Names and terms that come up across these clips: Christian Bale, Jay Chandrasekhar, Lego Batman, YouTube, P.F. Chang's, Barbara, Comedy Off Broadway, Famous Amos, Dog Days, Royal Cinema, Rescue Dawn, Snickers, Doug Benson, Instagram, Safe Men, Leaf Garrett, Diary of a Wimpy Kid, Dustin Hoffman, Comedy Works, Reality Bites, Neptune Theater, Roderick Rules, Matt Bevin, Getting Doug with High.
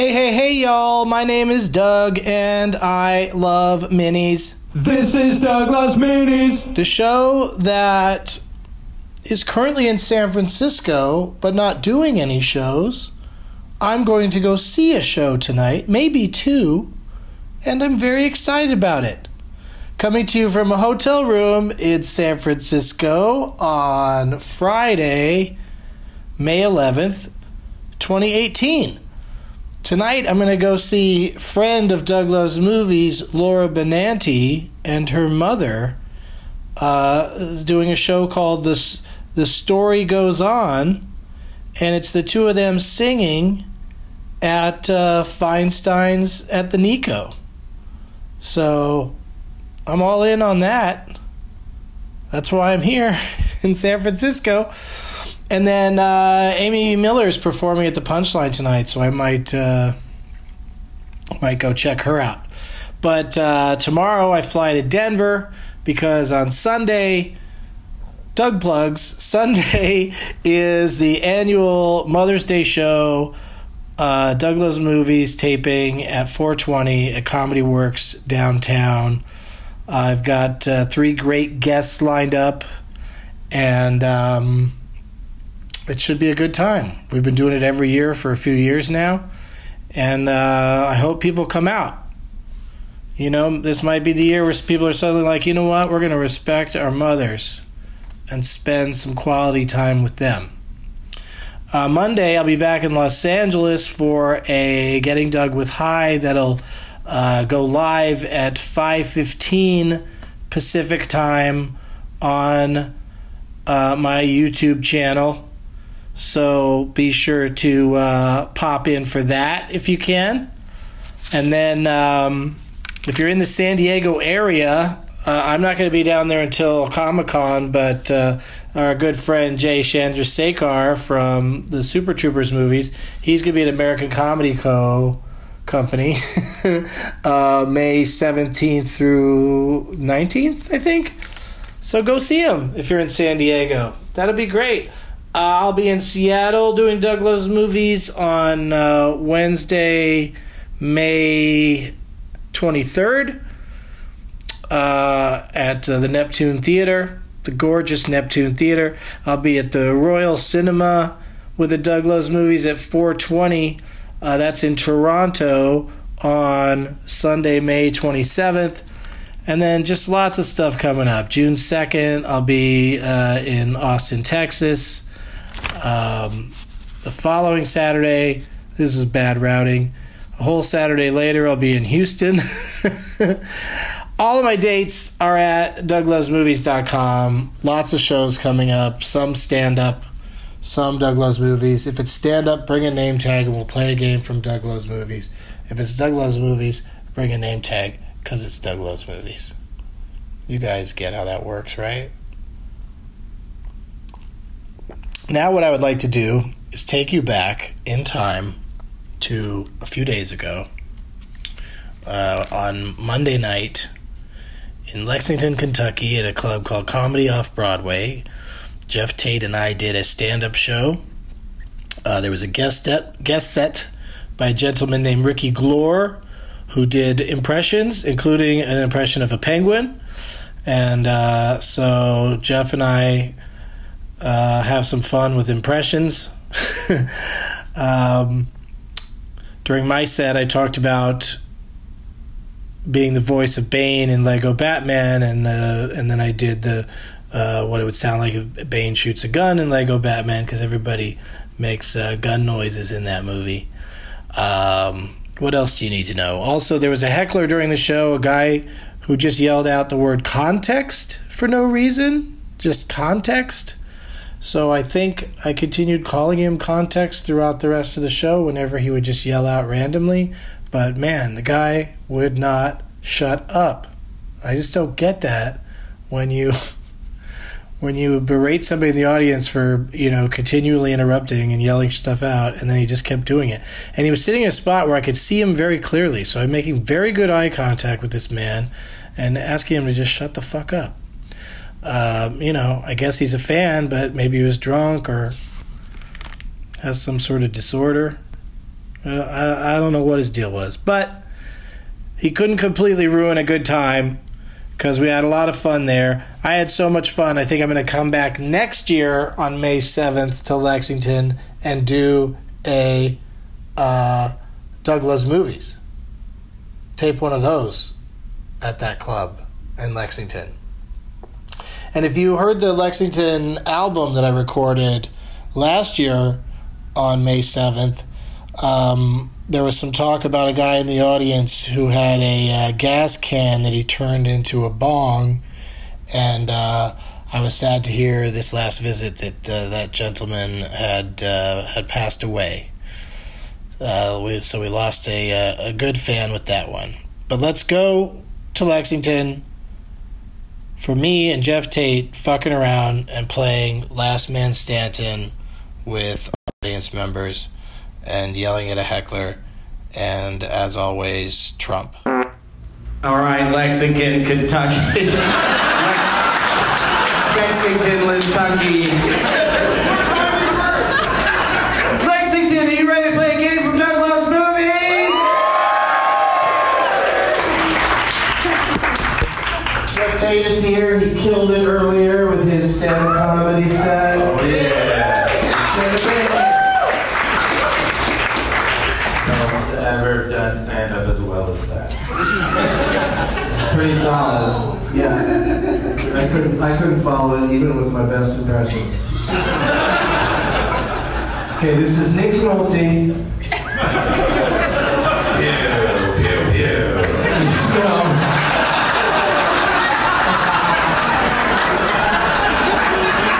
Hey, y'all, my name is Doug, and I love minis. This is Doug Loves Minis, the show that is currently in San Francisco, but not doing any shows. I'm going to go see a show tonight, maybe two, and I'm very excited about it. Coming to you from a hotel room in San Francisco on Friday, May 11th, 2018. Tonight, I'm going to go see friend of Doug Loves Movies, Laura Benanti, and her mother doing a show called The Story Goes On, and it's the two of them singing at Feinstein's at the Nico. So I'm all in on that. That's why I'm here in San Francisco. And then Amy Miller is performing at the Punchline tonight, so I might go check her out. But tomorrow I fly to Denver because on Sunday, Doug plugs, Sunday is the annual Mother's Day show, Doug Loves Movies taping at 420 at Comedy Works downtown. I've got three great guests lined up, and it should be a good time. We've been doing it every year for a few years now, and I hope people come out. You know, this might be the year where people are suddenly like, you know what, we're going to respect our mothers and spend some quality time with them. Monday, I'll be back in Los Angeles for a Getting Doug with High that'll go live at 5:15 Pacific time on my YouTube channel. So be sure to pop in for that if you can. And then if you're in the San Diego area, I'm not going to be down there until Comic-Con, but our good friend Jay Chandrasekhar from the Super Troopers movies, he's going to be at American Comedy Co. Company May 17th through 19th, I think. So go see him if you're in San Diego. That'll be great. I'll be in Seattle doing Doug Loves Movies on Wednesday, May 23rd at the Neptune Theater, the gorgeous Neptune Theater. I'll be at the Royal Cinema with the Doug Loves Movies at 4:20. That's in Toronto on Sunday, May 27th. And then just lots of stuff coming up. June 2nd, I'll be in Austin, Texas. The following Saturday, this was bad routing, a whole Saturday later I'll be in Houston. All of my dates are at douglovesmovies.com. Lots of shows coming up, some stand-up, some Doug Loves Movies. If it's stand-up, bring a name tag and we'll play a game from Doug Loves Movies. If it's Doug Loves Movies, bring a name tag because it's Doug Loves Movies. You guys get how that works, right? Now what I would like to do is take you back in time to a few days ago. On Monday night in Lexington, Kentucky at a club called Comedy Off Broadway, Jeff Tate and I did a stand-up show. There was a guest set by a gentleman named Ricky Glore who did impressions, including an impression of a penguin. And so Jeff and I have some fun with impressions. During my set, I talked about being the voice of Bane in Lego Batman, and then I did the what it would sound like if Bane shoots a gun in Lego Batman, because everybody makes gun noises in that movie. What else do you need to know? Also, there was a heckler during the show, a guy who just yelled out the word context for no reason, just context. So I think I continued calling him Context throughout the rest of the show whenever he would just yell out randomly. But man, the guy would not shut up. I just don't get that when you berate somebody in the audience for, you know, continually interrupting and yelling stuff out, and then he just kept doing it. And he was sitting in a spot where I could see him very clearly, so I'm making very good eye contact with this man and asking him to just shut the fuck up. You know, I guess he's a fan, but maybe he was drunk or has some sort of disorder. I don't know what his deal was, but he couldn't completely ruin a good time because we had a lot of fun there. I had so much fun. I think I'm going to come back next year on May 7th to Lexington and do a Doug Loves Movies. Tape one of those at that club in Lexington. And if you heard the Lexington album that I recorded last year on May 7th, there was some talk about a guy in the audience who had a gas can that he turned into a bong, and I was sad to hear this last visit that that gentleman had passed away. So we lost a good fan with that one. But let's go to Lexington for me and Jeff Tate fucking around and playing Last Man Stanton with audience members and yelling at a heckler, and as always, Trump. All right, Lexington, Kentucky. Lexington, Kentucky. Lexington, are you ready to play a game from Doug Loves Movies? Jeff Tate is here. He killed it earlier with his stand-up comedy set. Oh, yeah. Ever done stand-up as well as that. It's pretty solid. Yeah. I couldn't follow it even with my best impressions. Okay, this is Nick Nolte. Pew, pew, pew.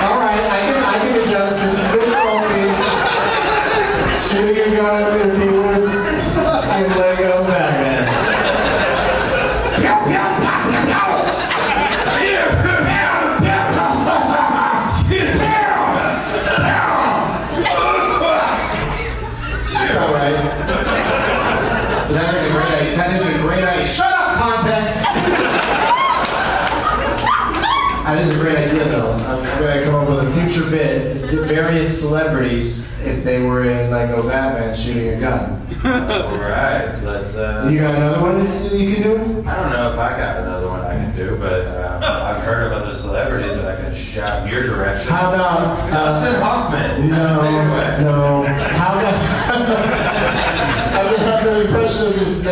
All right, I can adjust. This is Nick Nolte. Shooting a gun if he was... Lego Batman. Pew, pew, pew, pew, pew. It's all right. That is a great idea. Shut up, contest! That is a great idea, though. I'm going to come up with a future bit to various celebrities if they were in Lego Batman shooting a gun. Alright, let's you got another one you can do? I don't know if I got another one I can do, but I've heard of other celebrities that I can shout your direction. How about Dustin Hoffman? No. How about I just have the impressionist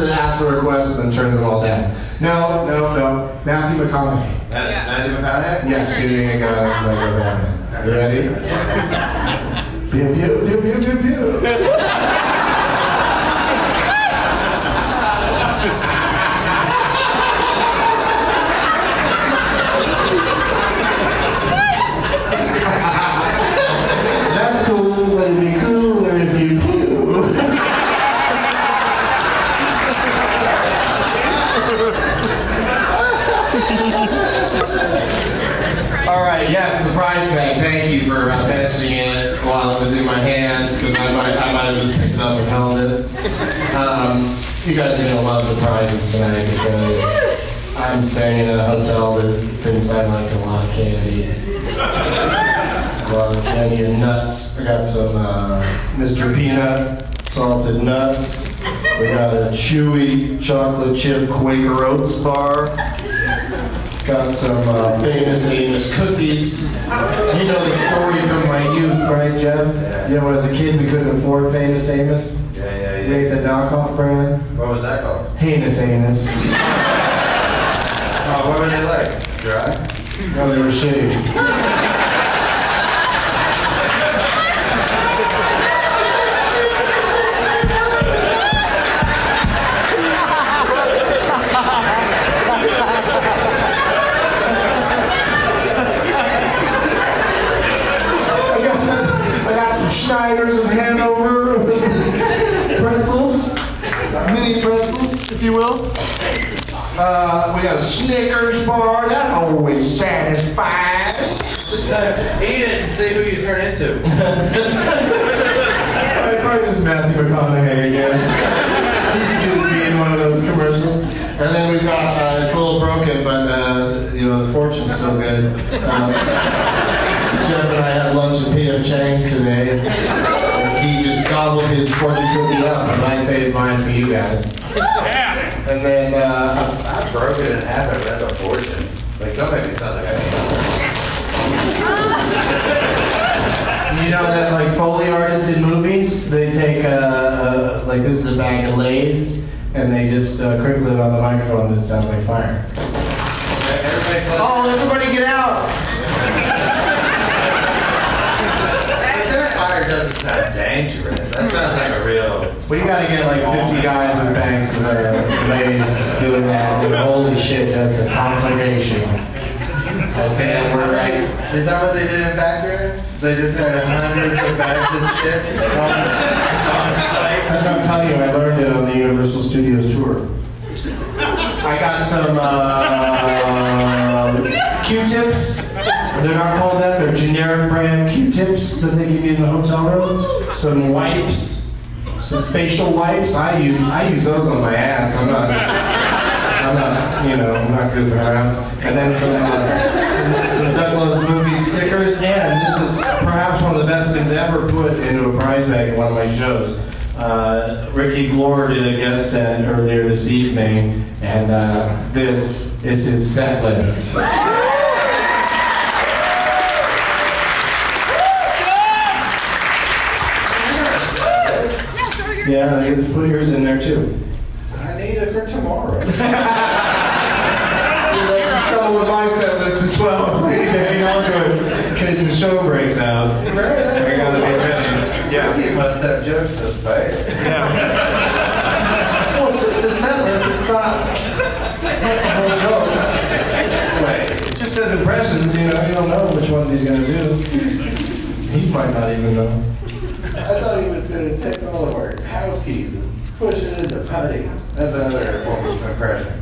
that asks for requests and then turns it all down. No. Matthew McConaughey. Yeah. Matthew McConaughey? Yeah, shooting a gun like a man. You ready? Pew, pew, pew, pew, pew, pew. That's cool, but it'd be cooler if you pew. Alright, yes, surprise bag. Thank you for finishing it while it was in my hands, because I might have just picked it up and held it. You guys are going to love the prizes tonight because I'm staying at a hotel that thinks I like a lot of candy. A lot of candy and nuts. I got some Mr. Peanut salted nuts. We got a chewy chocolate chip Quaker Oats bar. Got some famous Amos cookies. You know the story from my youth, right, Jeff? Yeah, when I was a kid, we couldn't afford famous Amos. Yeah. Made the knockoff brand. What was that called? Heinous Anus. Oh, what were they like? Dry? No, they were shitty. I got some Schneiders of Hanover. Pretzels, mini pretzels, if you will. We got a Snickers bar, that always satisfies. Eat it and see who you turn into. Probably just Matthew McConaughey again. He's going to be in one of those commercials. And then we've got, it's a little broken, but the fortune's still good. Jeff and I had lunch at P.F. Chang's today. He just got problem is what you put me up, and I saved mine for you guys. Yeah. And then I've broken and haven't read a fortune. Like, don't make me sound like I. You know that, like, Foley artists in movies, they take like, this is a bag of Lay's, and they just crinkle it on the microphone, and it sounds like fire. Everybody, oh, everybody get out! Fire doesn't sound dangerous. That sounds like a real... We gotta get like 50 guys with bangs with our ladies doing that. Dude, holy shit, that's a conflagration. I say that word right. Is that what they did in Baccarat? They just had hundreds of bags of chips on site? That's what I'm telling you, I learned it on the Universal Studios tour. I got some Q-tips. They're not called that, they're generic brand Q-tips that they give you in the hotel room. Some wipes, some facial wipes. I use those on my ass. I'm not, you know, I'm not goofing around. And then some Doug Loves Movies stickers. And this is perhaps one of the best things ever put into a prize bag at one of my shows. Ricky Glore did a guest set earlier this evening, and this is his set list. Yeah, you can put yours in there too. I need it for tomorrow. He's like, some trouble with my set list as well. So you all good in case the show breaks out. Right. I gotta be ready. Yeah. He must have jokes to spare. Yeah. Well, it's just the set list. It's not the whole joke. Right. It just says impressions. You know, you don't know which ones he's gonna do. He might not even know. I thought he was going to take all of our house keys and push it into putty. That's another form of impression.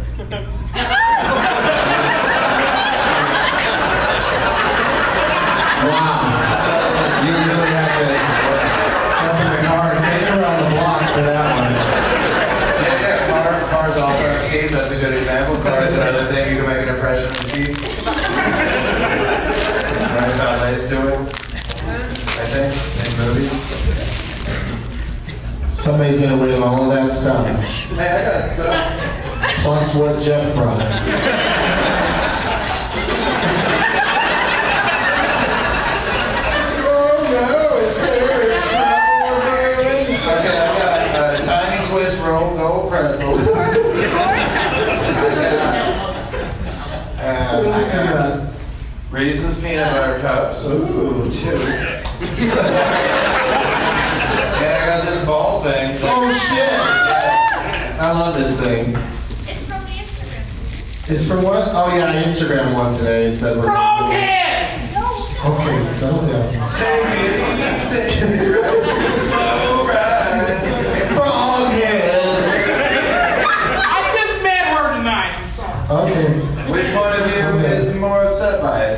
Wow. So you really have to jump in the car and take it around the block for that one. Yeah, cars all our keys. That's a good example. Cars another thing you can make an impression of the keys. That's how they do it. I think, in movies. Somebody's going to win all that stuff. Hey, I got stuff. Plus what Jeff brought. Oh no, it's there. It's travel agreement. Okay, I got a tiny twist roll, gold pretzels. I got Reese's peanut butter cups. Ooh, two. Yeah, I got this ball thing. Oh shit! I love this thing. It's from the Instagram. It's from what? Oh yeah, I Instagram one today. It said we're broken. Okay, settle down. Take it easy, slow ride, broken. I just met her tonight. I'm sorry. Okay. Which one of you is more upset by it?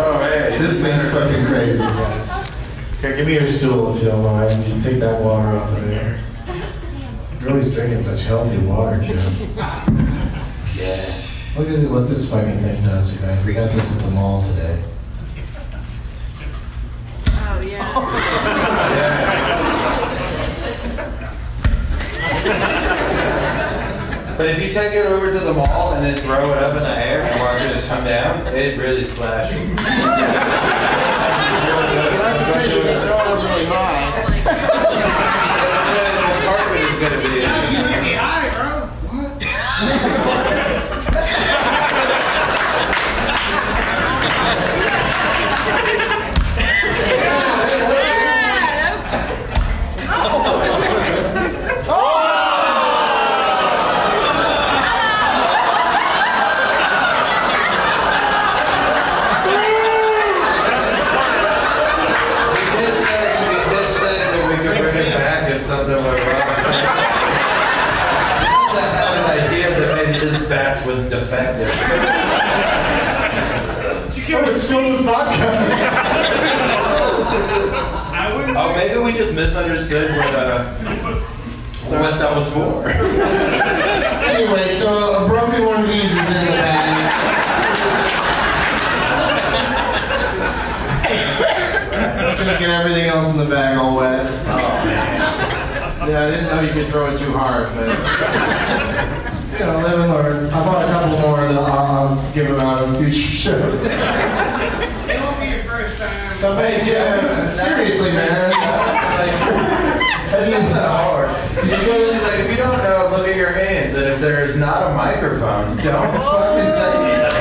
Oh, hey, this thing's fucking crazy, guys. Here, give me your stool if you don't mind. You take that water off of there. You're always drinking such healthy water, Jim. Yeah. Look at what this fucking thing does, you guys. We got this at the mall today. Oh, yeah. But if you take it over to the mall and then throw it up in the air and watch it come down, it really splashes. That's great. You can throw it really high. That's what the carpet is going to be. You make me high, bro. What? Yeah, that was... Oh! Something went wrong. I had an idea that maybe this batch was defective. Oh, it's filled with vodka. Oh, maybe we just misunderstood what So what that was for. Anyway, so a broken one of these is in the bag. You get everything else in the bag all wet. Oh. Yeah, I didn't know you could throw it too hard, but... You know, live and learn. I bought a couple more that I'll give them out in future shows. It won't be your first time. Somebody, yeah, seriously, man. That's not that hard. Because, like, if you don't know, look at your hands, and if there's not a microphone, don't fucking say anything.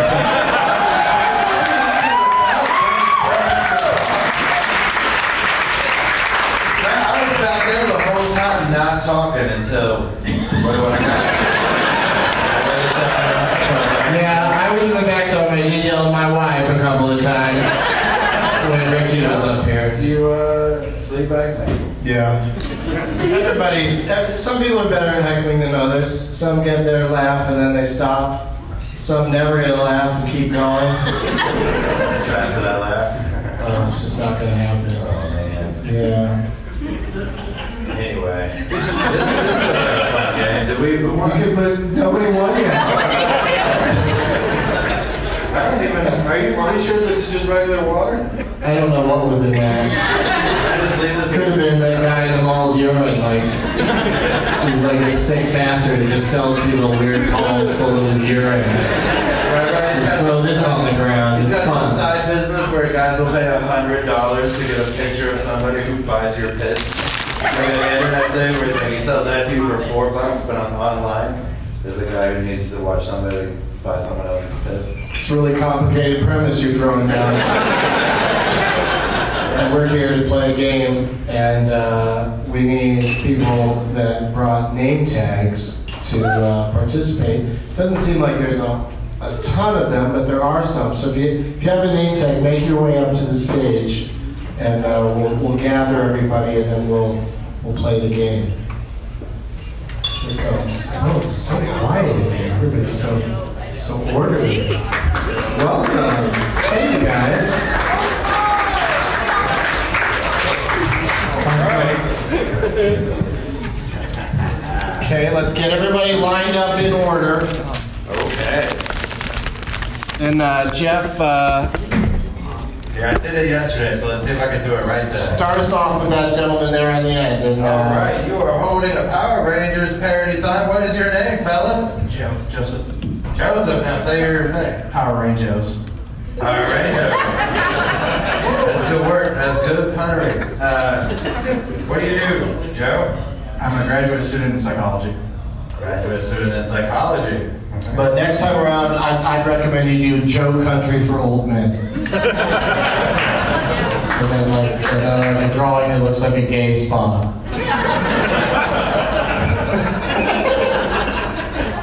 I was back there the whole time not talking until, what do I know? Yeah, I was in the back though, and you yelled at my wife a couple of times when Ricky was up here. You lead by example. Yeah. Some people are better at heckling than others. Some get their laugh and then they stop. Some never get a laugh and keep going. Try for that laugh. Oh, it's just not gonna happen. Oh man. Yeah. Anyway, this is a fun game. Did we won it, but nobody won yet. I don't even know. Are you sure this is just regular water? I don't know what was in there. I just leave this. Could have been that guy in the mall's urine, like he's like a sick bastard who just sells people weird balls full of his urine. Right. Just throw this on the ground. He's got some side business where guys will pay $100 to get a picture of somebody who buys your piss. Like an internet thing where he's like, he sells that to you for $4, but on online. There's a guy who needs to watch somebody buy someone else's piss. It's a really complicated premise you're throwing down. And we're here to play a game, and we need people that brought name tags to participate. Doesn't seem like there's a ton of them, but there are some. So if you have a name tag, make your way up to the stage, and we'll gather everybody, and then we'll play the game. Here it comes. Oh, it's so quiet in here. Everybody's so orderly. Welcome. Hey, you guys. All right. Okay, let's get everybody lined up in order. Okay. And Jeff... yeah, I did it yesterday, so let's see if I can do it right today. Start us off with that gentleman there on the end. And, all right, you are holding a Power Rangers parody sign. What is your name, fella? Joseph. Joseph, now say your thing. Power Rangers. Power Rangers. That's good work. That's good punnery. What do you do, Joe? I'm a graduate student in psychology. Graduate student in psychology. But next time around, I'd recommend you do Joe Country for Old Men. And then like a drawing that looks like a gay spa.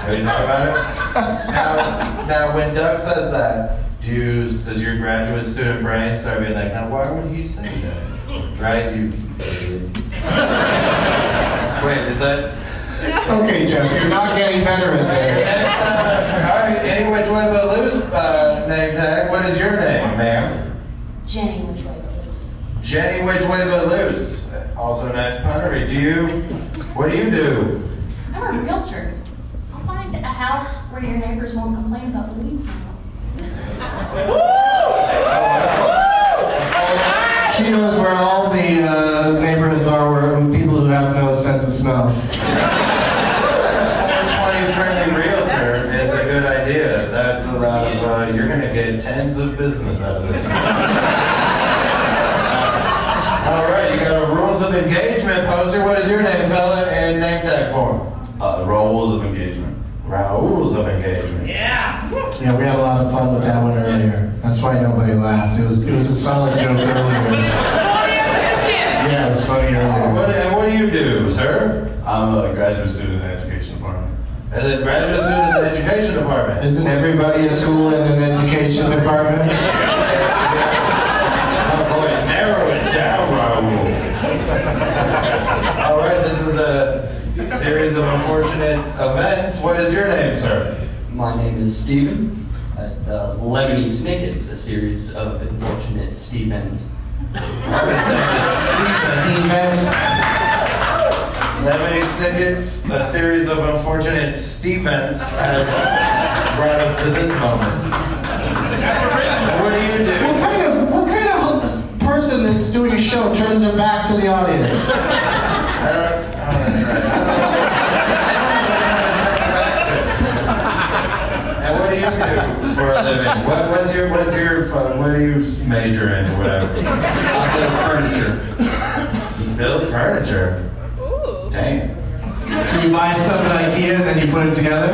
Have you thought about it? Now when Doug says that, does your graduate student brain start being like, now why would he say that? Right? You... Wait, is that... Okay, Jeff, you're not getting better at this. All right, any which way but loose name tag. What is your name, ma'am? Jenny Which Way But Loose. Jenny Which Way But Loose. Also nice punnery. What do you do? I'm a realtor. I'll find a house where your neighbors won't complain about the weeds now. She knows where all the neighborhoods are where people who have no sense of smell. Friendly realtor is a good idea. That's a lot of you're gonna get tens of business out of this. All right, you got a rules of engagement poster. What is your name, fella? And name tag form. Rules of engagement. Rules of engagement. Yeah. Yeah, we had a lot of fun with that one earlier. That's why nobody laughed. It was a solid joke earlier. Yeah, it was funny earlier. What do you do, sir? I'm a graduate student in education department. And then graduate student in the education department. Isn't everybody in school in an education department? Oh boy, narrow it down, Raul. All right, this is a series of unfortunate events. What is your name, sir? My name is Stephen. It's Lemony Snicket's, a series of unfortunate Stevens. Stevens. Lemony Snicket's A Series of Unfortunate Stevens has brought us to this moment. What do you do? What kind of person that's doing a show turns their back to the audience? And what do you do for a living? What do you major in or whatever? Build furniture. Ooh. Dang. So you buy stuff at IKEA and then you put it together?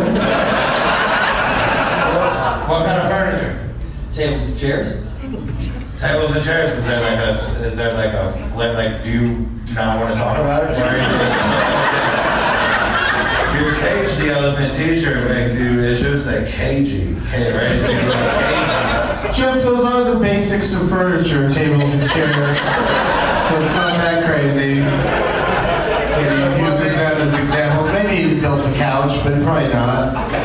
What kind of furniture? Tables and chairs. Is there like a do you not want to talk about it? Why are you your Cage the Elephant t-shirt makes you issues like cagey. Jeff, those are the basics of furniture, tables and chairs. So it's not that crazy. He uses them as examples. Maybe he built a couch, but probably not. So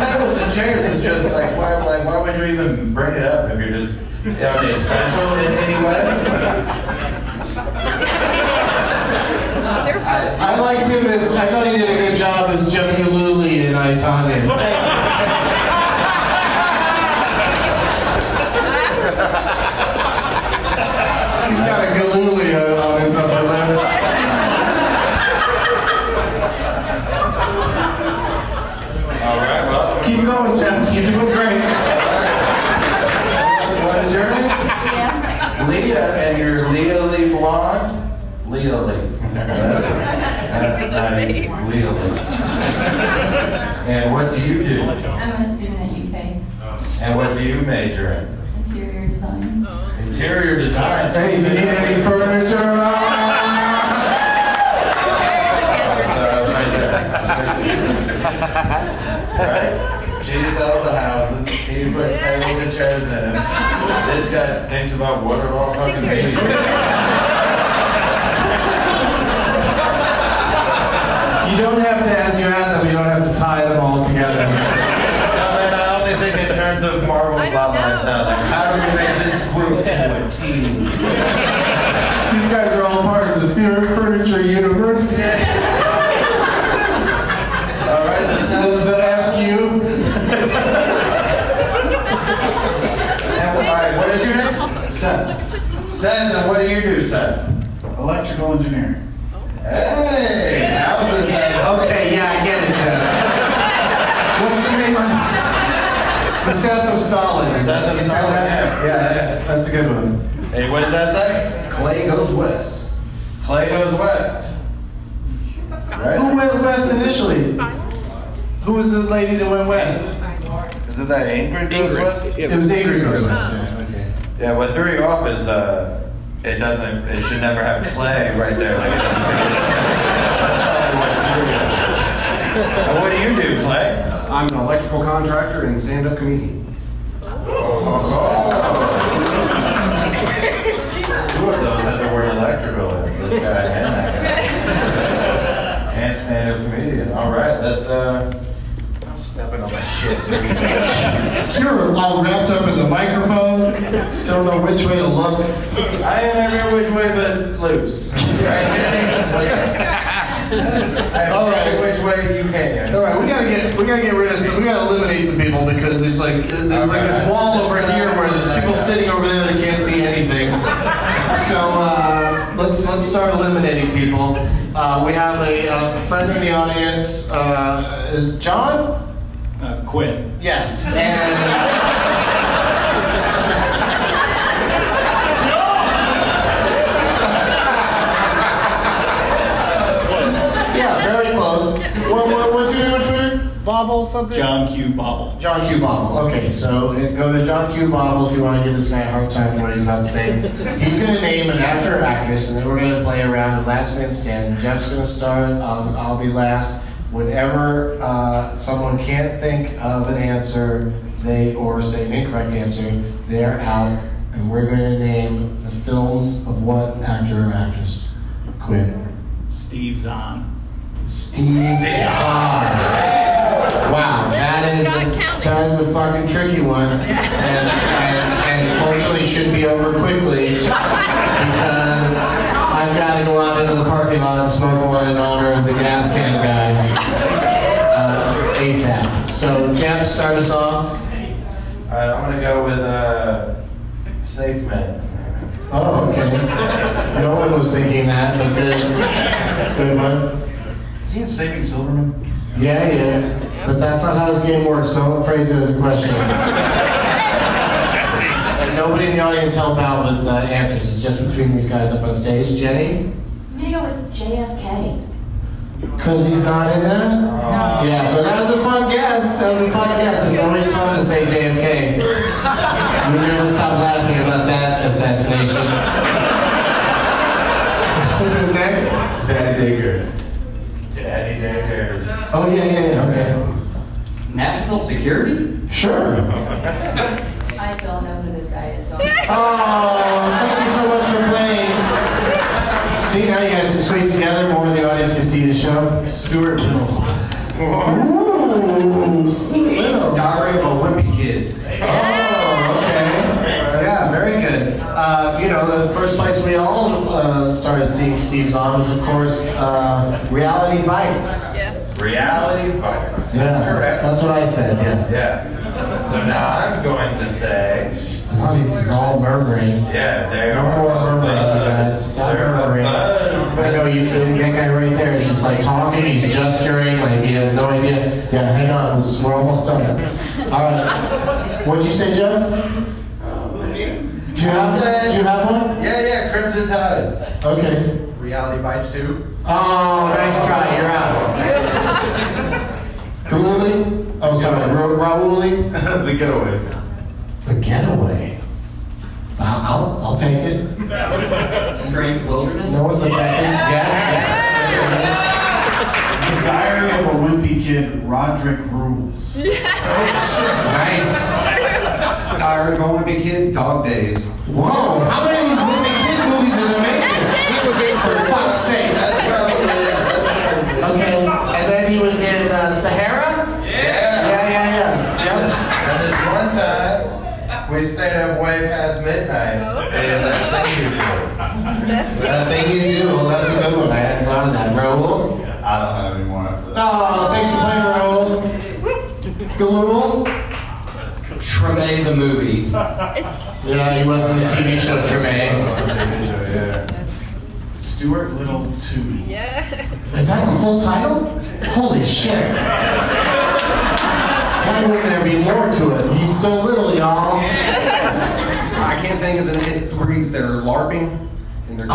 tables and chairs is just like why would you even bring it up if you're just special in any way? I liked him as I thought he did a good job as Jeff Galooly in I, Tonya. He's got a galooly on his upper lip. All right, well. Keep going, Jeff. You're doing great. What is your name? Yeah. Leah, and you're Leah-ly blonde? Leah-ly. That's nice. Leah-ly. And what do you do? I'm a student at UK. And what do you major in? Interior design. Hey, you need any furniture? That's right there. Right? She sells the houses. He puts tables and chairs in them. This guy thinks about what are all fucking babies. You don't have to, as you add them, you don't have to tie them all together. In terms of Marvel plot lines now, like how do we make this group into a team? These guys are all part of the furniture universe. All right, the F.U. All right, what is your name? Seth. Seth, and what do you do, Seth? Electrical engineering. Hey, how's it? Okay, yeah, I get it, Jeff. What's your name on? The Seth of Solid. Seth of Solid. Yeah, that's a good one. Hey, what does that say? Clay goes west. Right? Who went west initially? Who was the lady that went west? Isn't that Ingrid goes west? It was Ingrid goes west. Yeah, okay. Yeah, what threw you off is it should never have Clay right there. Like it doesn't make sense. That's probably what threw you off. Now, what do you do, Clay? I'm an electrical contractor and stand-up comedian. Two of those had the word electrical in this guy and that guy. And stand-up comedian. All right, that's I'm stepping on my shit. You're all wrapped up in the microphone. Don't know which way to look. I am every which way but loose. Right, Jenny? What's up? All right, which way you can. All right, we gotta get rid of some. We gotta eliminate some people because there's this wall over here where there's people sitting over there that can't see anything. So let's start eliminating people. We have a friend in the audience. Is John? Quinn. Yes. And. Yeah, very close. What's your name on Twitter? Bobble something? John Q. Bobble. John Q. Bobble. Okay, so go to John Q. Bobble if you want to give this guy a hard time for what he's about to say. He's going to name an actor or actress, and then we're going to play around Last Man Standing. Jeff's going to start. I'll be last. Whenever someone can't think of an answer, or say an incorrect answer, they're out, and we're going to name the films of what actor or actress. Quinn. Steve Zahn. Wow, that is a fucking tricky one, and unfortunately should be over quickly because I'm I'm going to go out into the parking lot and smoke one in honor of the gas can guy ASAP. So Jeff, start us off. Alright, I'm going to go with Safe Men. Oh, okay. No one was thinking that, but good one. Is he in Saving Silverman? Yeah, he is. But that's not how this game works, so don't phrase it as a question. Nobody in the audience help out with answers. It's just between these guys up on stage. Jenny? I'm going to go with JFK. Because he's not in there? No. Yeah, but that was a fun guess. It's always fun to say JFK. We're going to stop laughing about that assassination. Next? Daddy Diggers. Oh, yeah, okay. National security? Sure. I don't know who this guy is, so... Oh, thank you so much for playing. See, now you guys can squeeze together more of the audience can see the show. Stuart Little. Ooh, Stuart Little. Diary of a Wimpy Kid. Oh, okay. Yeah, very good. The first place we all started seeing Steve Zahn was, of course, Reality Bites. Yeah. Reality Bites. Yeah. That's correct. That's what I said, yes. Yeah. So now I'm going to say... The audience is all murmuring. Yeah, they are. No more murmuring, guys. Stop murmuring. I know you, that guy right there is just like talking, he's gesturing, like he has no idea. Yeah, hang on, we're almost done. Alright. What'd you say, Jeff? Do you have one? Yeah, Crimson Tide. Okay. Reality Bites 2. Oh, nice try, you're out. Rouli? Oh, sorry, Raouli? The Getaway. The Getaway? I'll take it. Strange Wilderness? No one's objecting. Yes. The Diary of a Wimpy Kid, Roderick Rules. Nice. Diary of a Wimpy Kid, Dog Days. Whoa, how many of these Wimpy Kid movies are there making? He was in For Fuck's Sake. That's probably it. Okay, and then he was in Sahara? Yeah. Jeff? And this one time, we stayed up way past midnight. And that thing you do. That thing you do, well, that's a good one. I hadn't thought of that. Raoul? Yeah, I don't have any more after that. Oh, thanks for playing, Raoul. Galul? Treme the movie. He was in the TV show Treme. Stuart Little 2. Yeah. Is that the full title? Holy shit. Why wouldn't there be more to it? He's still little, y'all. I can't think of the hits where they're LARPing. And they're Yeah.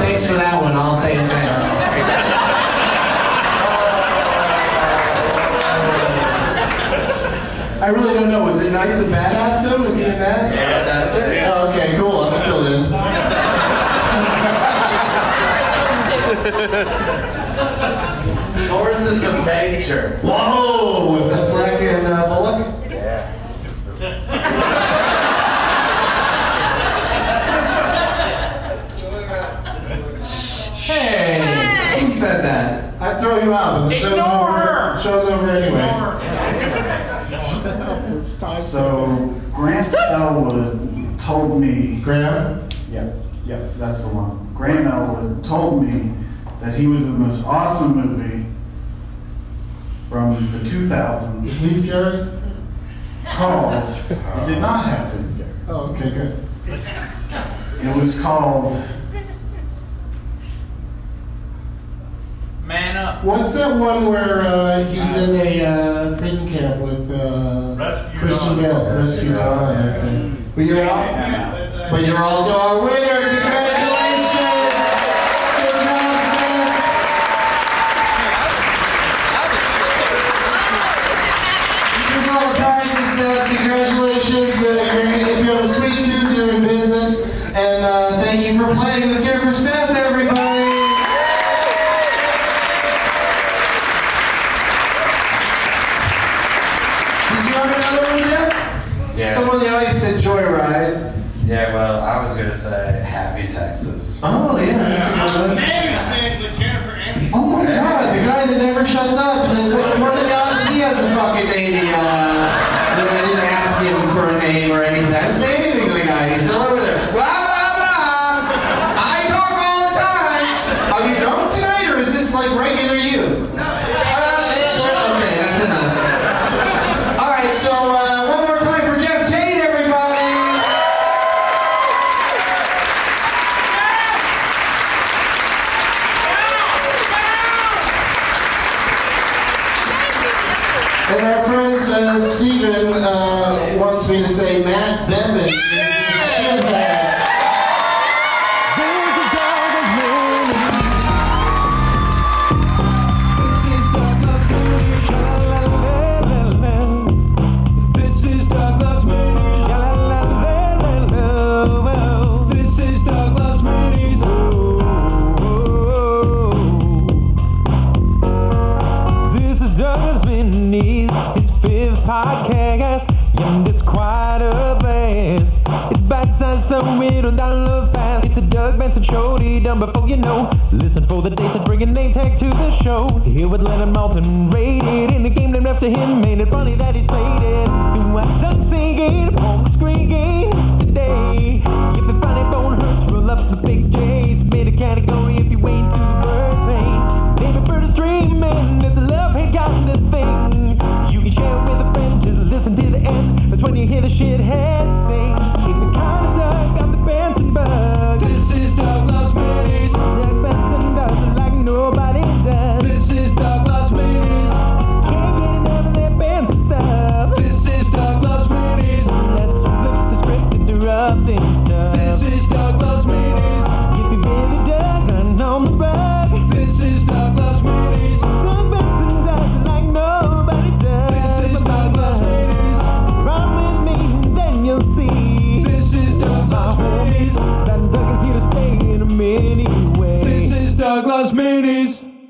Thanks for that one. I'll say it next. I really don't know. Was it Knights of Badassdom? Was he in that? Yeah, that's it. Yeah. Oh, okay, cool. I'm still in. Forces of Nature. Whoa! With the flag and Bullock? Yeah. Hey! Who said that? I'd throw you out, but the show's over. Show's over anyway. So Grant Elwood told me. Grant? Yep, that's the one. Grant Elwood told me that he was in this awesome movie from the 2000s. Leaf Garrett? Called. It did not have Leaf Garrett. Oh, okay, good. It was called Man Up. What's that one where he's in a prison camp with Christian Bale? Rescue Dawn. Okay. But you're out. Yeah. But you're also our winner. Congratulations! Good job, Seth. Here's all the prizes, Seth. Congratulations. If you have a sweet tooth, you're in business. And thank you for playing. Let's hear it for Seth, everybody. Yeah. Someone in the audience said Joyride. Yeah, well, I was going to say Happy Texas. Oh, yeah, that's a good one. Name is Jennifer Aniston. Oh, my God, the guy that never shuts up. And one of the odds that he has a fucking baby. I didn't ask him for a name or anything. I didn't say anything to the guy. He's still over there. Blah, blah, blah. wants me to say Matt Bevin. Yeah! So it'll download fast. It's a Doug Benson show, done before you know. Listen for the dates and bring a name tag to the show. Here with Leonard Maltin, rated in the game named after him. Made it funny that he's played it. Do I duck singing, home screaming today? If the funny bone hurts, roll up the big J's. Made a category if you wait till the birthday. Baby bird is dreaming, it's a love-hate kind of thing. You can share it with a friend, just listen to the end. That's when you hear the shitheads.